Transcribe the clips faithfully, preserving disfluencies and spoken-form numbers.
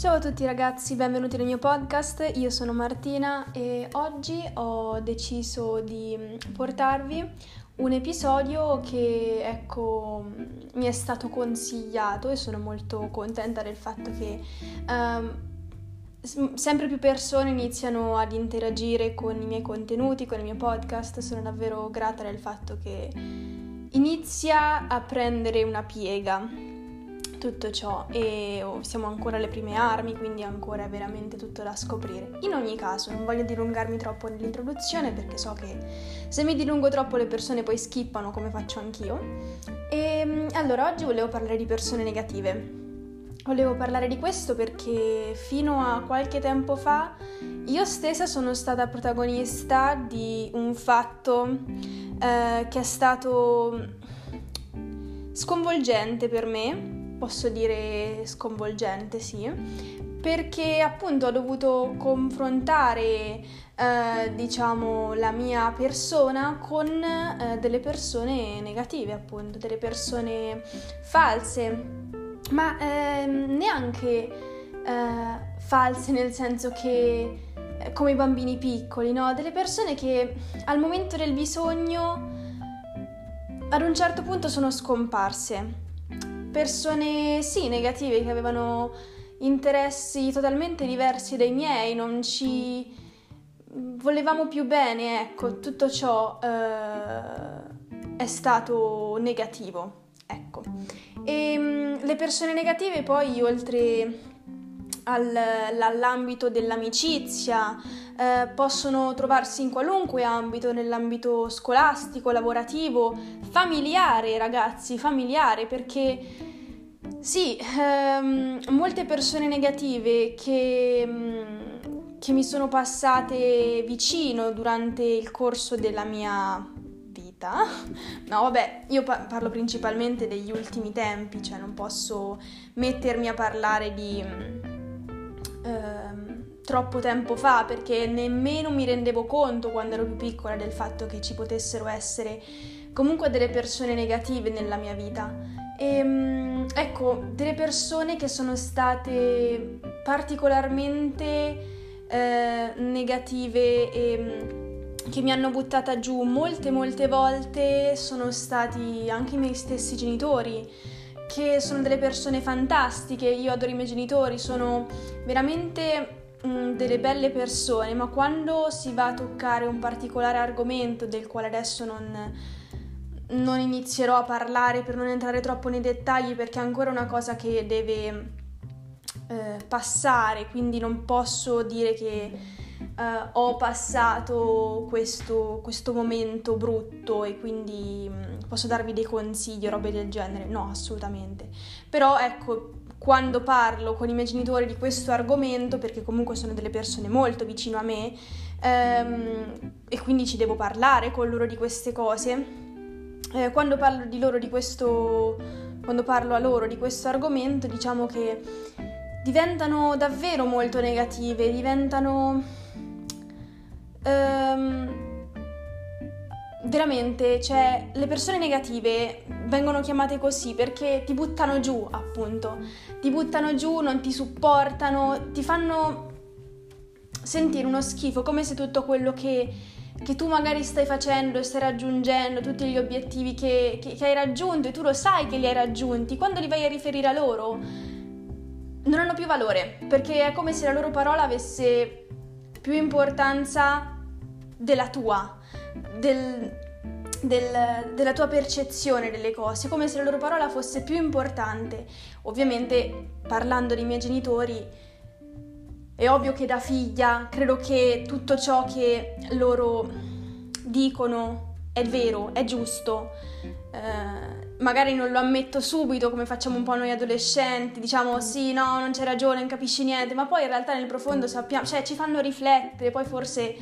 Ciao a tutti ragazzi, benvenuti nel mio podcast, io sono Martina e oggi ho deciso di portarvi un episodio che ecco mi è stato consigliato e sono molto contenta del fatto che um, sempre più persone iniziano ad interagire con i miei contenuti, con il mio podcast. Sono davvero grata del fatto che inizia a prendere una piega tutto ciò e siamo ancora alle prime armi, quindi ancora è veramente tutto da scoprire. In ogni caso non voglio dilungarmi troppo nell'introduzione perché so che se mi dilungo troppo le persone poi skippano, come faccio anch'io. E allora oggi volevo parlare di persone negative. Volevo parlare di questo perché fino a qualche tempo fa io stessa sono stata protagonista di un fatto eh, che è stato sconvolgente per me. Posso dire sconvolgente, sì, perché appunto ho dovuto confrontare eh, diciamo la mia persona con eh, delle persone negative, appunto, delle persone false, ma eh, neanche eh, false nel senso che eh, come i bambini piccoli, no? Delle persone che al momento del bisogno ad un certo punto sono scomparse. Persone, sì, negative, che avevano interessi totalmente diversi dai miei, non ci volevamo più bene, ecco, tutto ciò eh, è stato negativo, ecco. E mh, le persone negative poi, oltre al, all'ambito dell'amicizia, eh, possono trovarsi in qualunque ambito, nell'ambito scolastico, lavorativo, familiare, ragazzi, familiare, perché sì, ehm, molte persone negative che, che mi sono passate vicino durante il corso della mia vita, no vabbè, io parlo principalmente degli ultimi tempi, cioè non posso mettermi a parlare di troppo tempo fa perché nemmeno mi rendevo conto quando ero più piccola del fatto che ci potessero essere comunque delle persone negative nella mia vita. E, ecco, delle persone che sono state particolarmente eh, negative e che mi hanno buttata giù molte molte volte sono stati anche i miei stessi genitori, che sono delle persone fantastiche. Io adoro i miei genitori, sono veramente mh, delle belle persone, ma quando si va a toccare un particolare argomento del quale adesso non, non inizierò a parlare per non entrare troppo nei dettagli perché è ancora una cosa che deve eh, passare, quindi non posso dire che eh, ho passato questo, questo momento brutto e quindi posso darvi dei consigli, robe del genere, no, assolutamente. Però ecco, quando parlo con i miei genitori di questo argomento, perché comunque sono delle persone molto vicino a me ehm, e quindi ci devo parlare con loro di queste cose, eh, quando parlo di loro di questo, quando parlo a loro di questo argomento, diciamo che diventano davvero molto negative, diventano ehm, veramente, cioè, le persone negative vengono chiamate così perché ti buttano giù, appunto. Ti buttano giù, non ti supportano, ti fanno sentire uno schifo, come se tutto quello che, che tu magari stai facendo, stai raggiungendo, tutti gli obiettivi che, che, che hai raggiunto e tu lo sai che li hai raggiunti, quando li vai a riferire a loro non hanno più valore, perché è come se la loro parola avesse più importanza della tua. Del, del, della tua percezione delle cose, come se la loro parola fosse più importante. Ovviamente, parlando dei miei genitori, è ovvio che da figlia credo che tutto ciò che loro dicono è vero, è giusto. Eh, magari non lo ammetto subito, come facciamo un po' noi adolescenti, diciamo sì, no, non c'è ragione, non capisci niente, ma poi in realtà nel profondo sappiamo, cioè ci fanno riflettere, poi forse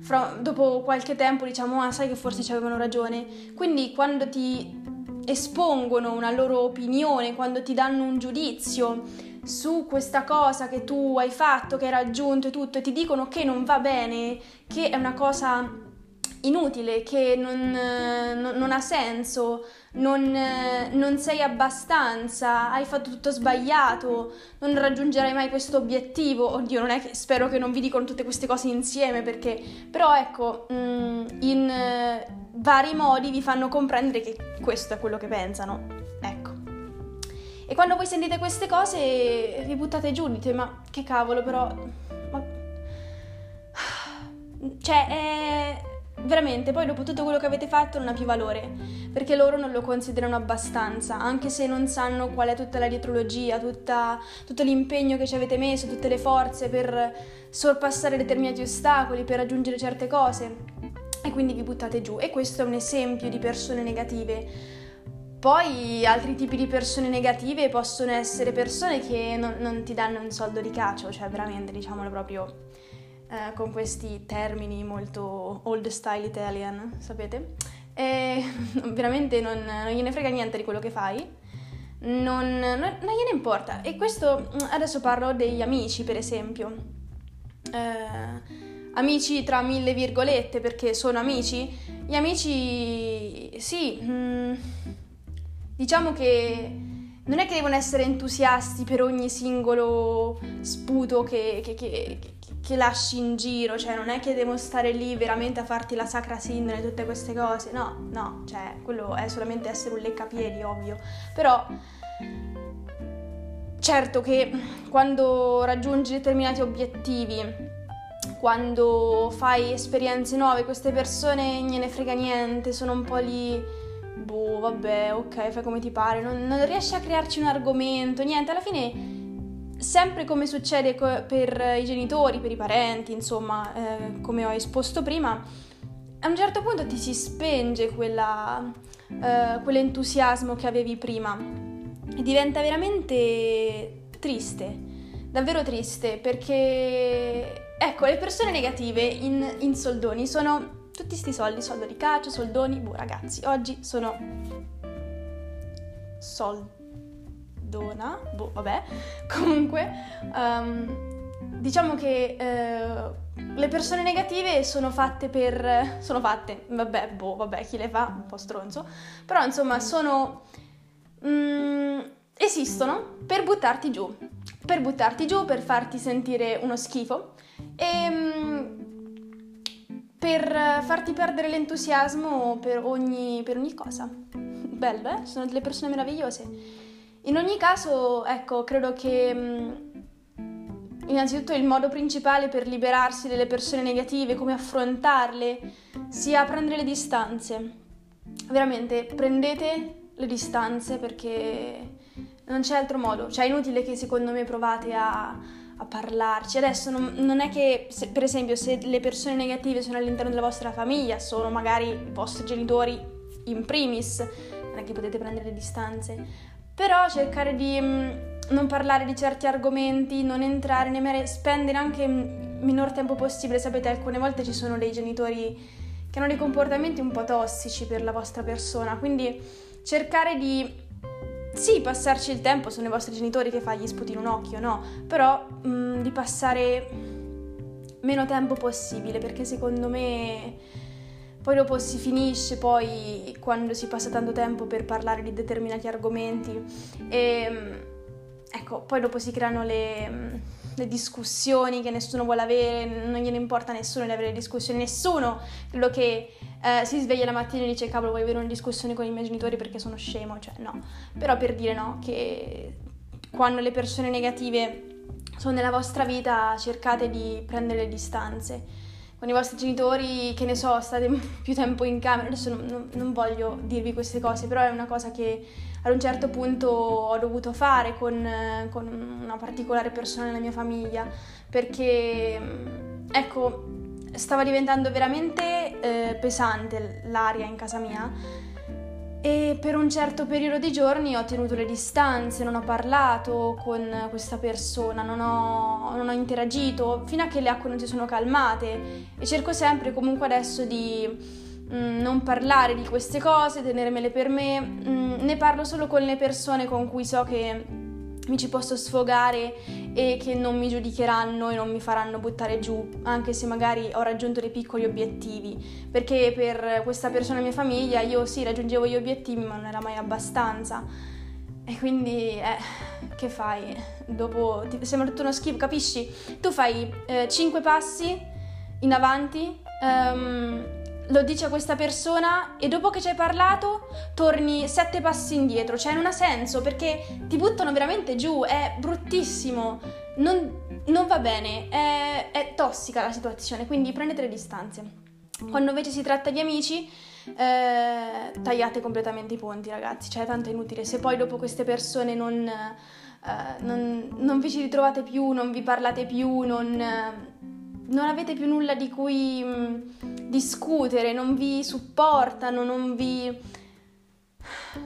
Fra, dopo qualche tempo diciamo ah sai che forse ci avevano ragione. Quindi quando ti espongono una loro opinione, quando ti danno un giudizio su questa cosa che tu hai fatto, che hai raggiunto e tutto, e ti dicono che non va bene, che è una cosa inutile, che non, non, non ha senso, non, non sei abbastanza, hai fatto tutto sbagliato, non raggiungerai mai questo obiettivo. Oddio, non è che, spero che non vi dicono tutte queste cose insieme, perché però ecco, in vari modi vi fanno comprendere che questo è quello che pensano, ecco. E quando voi sentite queste cose vi buttate giù, dite ma che cavolo, però ma... cioè è... veramente poi dopo tutto quello che avete fatto non ha più valore, perché loro non lo considerano abbastanza, anche se non sanno qual è tutta la dietrologia, tutta, tutto l'impegno che ci avete messo, tutte le forze per sorpassare determinati ostacoli, per raggiungere certe cose, e quindi vi buttate giù. E questo è un esempio di persone negative. Poi altri tipi di persone negative possono essere persone che non, non ti danno un soldo di cacio, cioè veramente, diciamolo proprio Uh, con questi termini molto old style Italian, sapete? E veramente non, non gliene frega niente di quello che fai, non, non, non gliene importa. E questo, adesso parlo degli amici, per esempio. Uh, amici tra mille virgolette, perché sono amici. Gli amici, sì, mh, diciamo che non è che devono essere entusiasti per ogni singolo sputo che... che, che, che che lasci in giro, cioè non è che devo stare lì veramente a farti la sacra sindone e tutte queste cose, no, no, cioè quello è solamente essere un leccapiedi, ovvio, però certo che quando raggiungi determinati obiettivi, quando fai esperienze nuove, queste persone gliene frega niente, sono un po' lì, boh, vabbè, ok, fai come ti pare, non, non riesci a crearci un argomento, niente, alla fine... Sempre come succede per i genitori, per i parenti, insomma, eh, come ho esposto prima, a un certo punto ti si spenge quella, eh, quell'entusiasmo che avevi prima e diventa veramente triste, davvero triste, perché ecco, le persone negative in, in soldoni sono tutti sti soldi, soldo di cacio, soldoni, boh ragazzi, oggi sono soldi. Dona, boh, vabbè, comunque um, diciamo che uh, le persone negative sono fatte per, sono fatte, vabbè, boh, vabbè, chi le fa, un po' stronzo, però insomma sono, mm, esistono per buttarti giù, per buttarti giù, per farti sentire uno schifo e mm, per farti perdere l'entusiasmo per ogni, per ogni cosa. Bello, eh? Sono delle persone meravigliose. In ogni caso, ecco, credo che mh, innanzitutto il modo principale per liberarsi delle persone negative, come affrontarle, sia prendere le distanze. Veramente, prendete le distanze, perché non c'è altro modo. Cioè, è inutile che secondo me provate a, a parlarci. Adesso non, non è che, se, per esempio, se le persone negative sono all'interno della vostra famiglia, sono magari i vostri genitori in primis, non è che potete prendere le distanze. Però cercare di mh, non parlare di certi argomenti, non entrare, nemmeno spendere anche il minor tempo possibile. Sapete, alcune volte ci sono dei genitori che hanno dei comportamenti un po' tossici per la vostra persona, quindi cercare di, sì, passarci il tempo, sono i vostri genitori che fa gli sputi in un occhio, no? Però mh, di passare meno tempo possibile, perché secondo me... Poi dopo si finisce, poi quando si passa tanto tempo per parlare di determinati argomenti e ecco, poi dopo si creano le, le discussioni che nessuno vuole avere, non gliene importa a nessuno di avere discussioni, nessuno quello che eh, si sveglia la mattina e dice cavolo, vuoi avere una discussione con i miei genitori perché sono scemo, cioè no, però per dire no, che quando le persone negative sono nella vostra vita cercate di prendere le distanze. Con i vostri genitori, che ne so, state più tempo in camera, adesso non, non, non voglio dirvi queste cose, però è una cosa che ad un certo punto ho dovuto fare con, con una particolare persona nella mia famiglia, perché, ecco, stava diventando veramente eh, pesante l'aria in casa mia e per un certo periodo di giorni ho tenuto le distanze, non ho parlato con questa persona, non ho, non ho interagito, fino a che le acque non si sono calmate, e cerco sempre comunque adesso di mh, non parlare di queste cose, tenermele per me, mh, ne parlo solo con le persone con cui so che mi ci posso sfogare e che non mi giudicheranno e non mi faranno buttare giù, anche se magari ho raggiunto dei piccoli obiettivi, perché per questa persona e mia famiglia io sì raggiungevo gli obiettivi ma non era mai abbastanza. E quindi eh, che fai? Dopo ti sembra tutto uno schifo, capisci? Tu fai eh, cinque passi in avanti, um, lo dici a questa persona e dopo che ci hai parlato torni sette passi indietro, cioè non ha senso, perché ti buttano veramente giù, è bruttissimo, non, non va bene, è, è tossica la situazione, quindi prendete le distanze. Quando invece si tratta di amici, eh, tagliate completamente i ponti, ragazzi, cioè tanto è inutile, se poi dopo queste persone non, eh, non, non vi ci ritrovate più, non vi parlate più, non... Eh, non avete più nulla di cui mh, discutere, non vi supportano, non vi...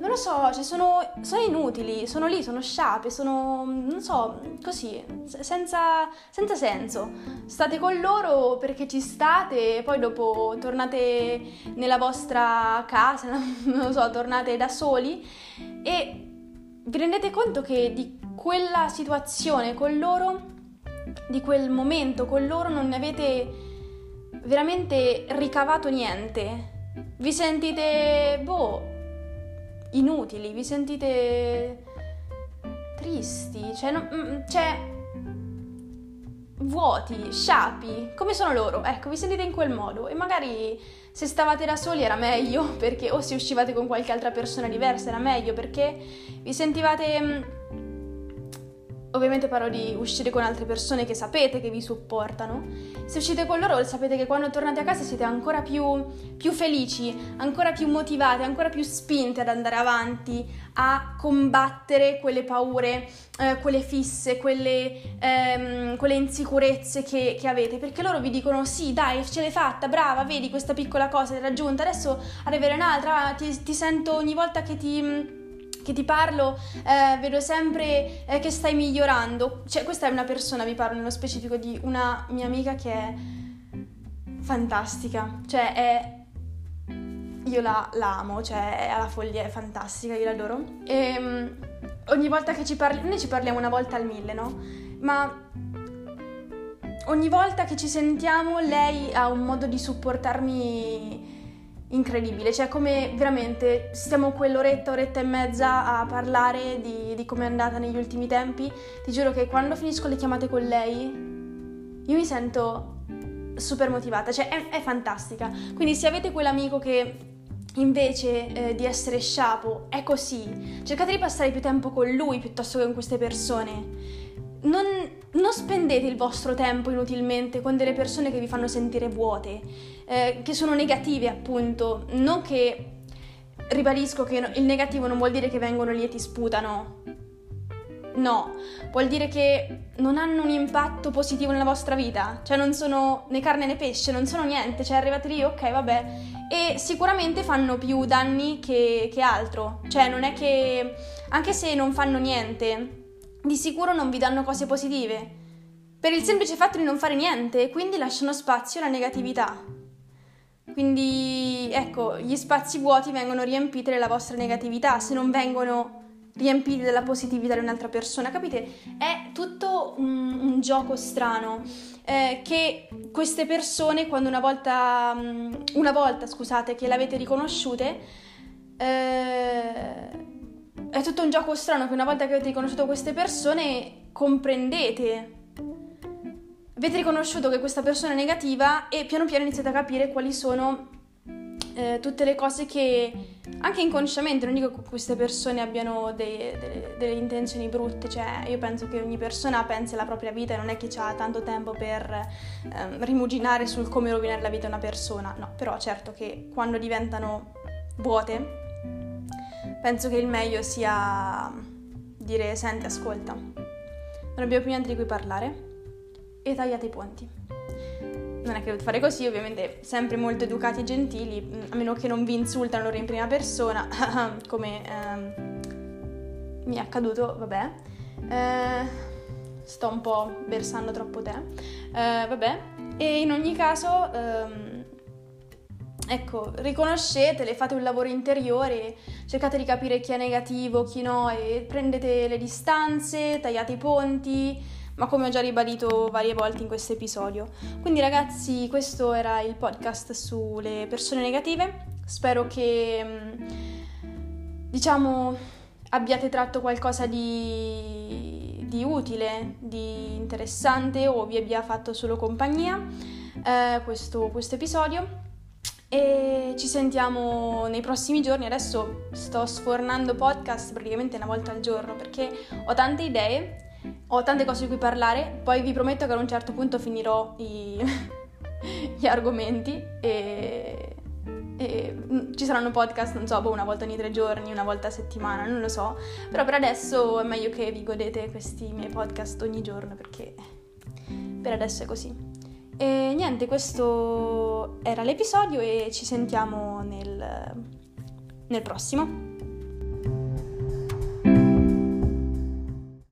non lo so, cioè sono, sono inutili, sono lì, sono sciape, sono... non so, così, senza, senza senso. State con loro perché ci state e poi dopo tornate nella vostra casa, non lo so, tornate da soli e vi rendete conto che di quella situazione con loro... di quel momento con loro non ne avete veramente ricavato niente, vi sentite boh inutili, vi sentite tristi, cioè, no, cioè vuoti, sciapi come sono loro, ecco, vi sentite in quel modo. E magari se stavate da soli era meglio, perché o se uscivate con qualche altra persona diversa era meglio, perché vi sentivate... Ovviamente parlo di uscire con altre persone che sapete che vi supportano. Se uscite con loro sapete che quando tornate a casa siete ancora più, più felici, ancora più motivate, ancora più spinte ad andare avanti, a combattere quelle paure, eh, quelle fisse, quelle, ehm, quelle insicurezze che, che avete, perché loro vi dicono sì dai ce l'hai fatta, brava, vedi questa piccola cosa l'hai raggiunta, adesso arriverà un'altra, ti, ti sento ogni volta che ti... che ti parlo, eh, vedo sempre eh, che stai migliorando. Cioè, questa è una persona, vi parlo nello specifico di una mia amica che è fantastica, cioè è... io la, la amo, cioè è alla follia, è fantastica, io la adoro. E, um, ogni volta che ci parliamo, noi ci parliamo una volta al mille, no? Ma ogni volta che ci sentiamo lei ha un modo di supportarmi incredibile, cioè come veramente stiamo quell'oretta, oretta e mezza a parlare di, di come è andata negli ultimi tempi, ti giuro che quando finisco le chiamate con lei io mi sento super motivata, cioè è, è fantastica. Quindi se avete quell'amico che invece eh, di essere sciapo è così, cercate di passare più tempo con lui piuttosto che con queste persone. Non, non spendete il vostro tempo inutilmente con delle persone che vi fanno sentire vuote, eh, che sono negative appunto, non che, ribadisco che no, il negativo non vuol dire che vengono lì e ti sputano, no, vuol dire che non hanno un impatto positivo nella vostra vita, cioè non sono né carne né pesce, non sono niente, cioè arrivate lì, ok vabbè, e sicuramente fanno più danni che, che altro, cioè non è che, anche se non fanno niente... di sicuro non vi danno cose positive, per il semplice fatto di non fare niente, e quindi lasciano spazio alla negatività. Quindi, ecco, gli spazi vuoti vengono riempiti dalla vostra negatività, se non vengono riempiti dalla positività di un'altra persona, capite? È tutto un, un gioco strano, eh, che queste persone, quando una volta, una volta, scusate, che l'avete riconosciute, eh, è tutto un gioco strano che una volta che avete riconosciuto queste persone comprendete. Avete riconosciuto che questa persona è negativa e piano piano iniziate a capire quali sono eh, tutte le cose che, anche inconsciamente, non dico che queste persone abbiano dei, delle, delle intenzioni brutte, cioè io penso che ogni persona pensi alla propria vita e non è che c'ha tanto tempo per eh, rimuginare sul come rovinare la vita a una persona, no, però certo che quando diventano vuote penso che il meglio sia dire senti, ascolta, non abbiamo più niente di cui parlare e tagliate i ponti. Non è che dovete fare così, ovviamente sempre molto educati e gentili, a meno che non vi insultano loro in prima persona, come eh, mi è accaduto, vabbè, eh, sto un po' versando troppo tè, eh, vabbè, e in ogni caso... Eh, Ecco, riconoscetele, fate un lavoro interiore, cercate di capire chi è negativo, chi no, e prendete le distanze, tagliate i ponti, ma come ho già ribadito varie volte in questo episodio. Quindi ragazzi, questo era il podcast sulle persone negative. Spero che, diciamo, abbiate tratto qualcosa di, di utile, di interessante, o vi abbia fatto solo compagnia eh, questo, questo episodio. E ci sentiamo nei prossimi giorni. Adesso sto sfornando podcast praticamente una volta al giorno, perché ho tante idee, ho tante cose di cui parlare. Poi vi prometto che ad un certo punto finirò i... gli argomenti e... e ci saranno podcast, non so, boh, una volta ogni tre giorni, una volta a settimana, non lo so. Però per adesso è meglio che vi godete questi miei podcast ogni giorno, perché per adesso è così. E niente, questo era l'episodio e ci sentiamo nel, nel prossimo.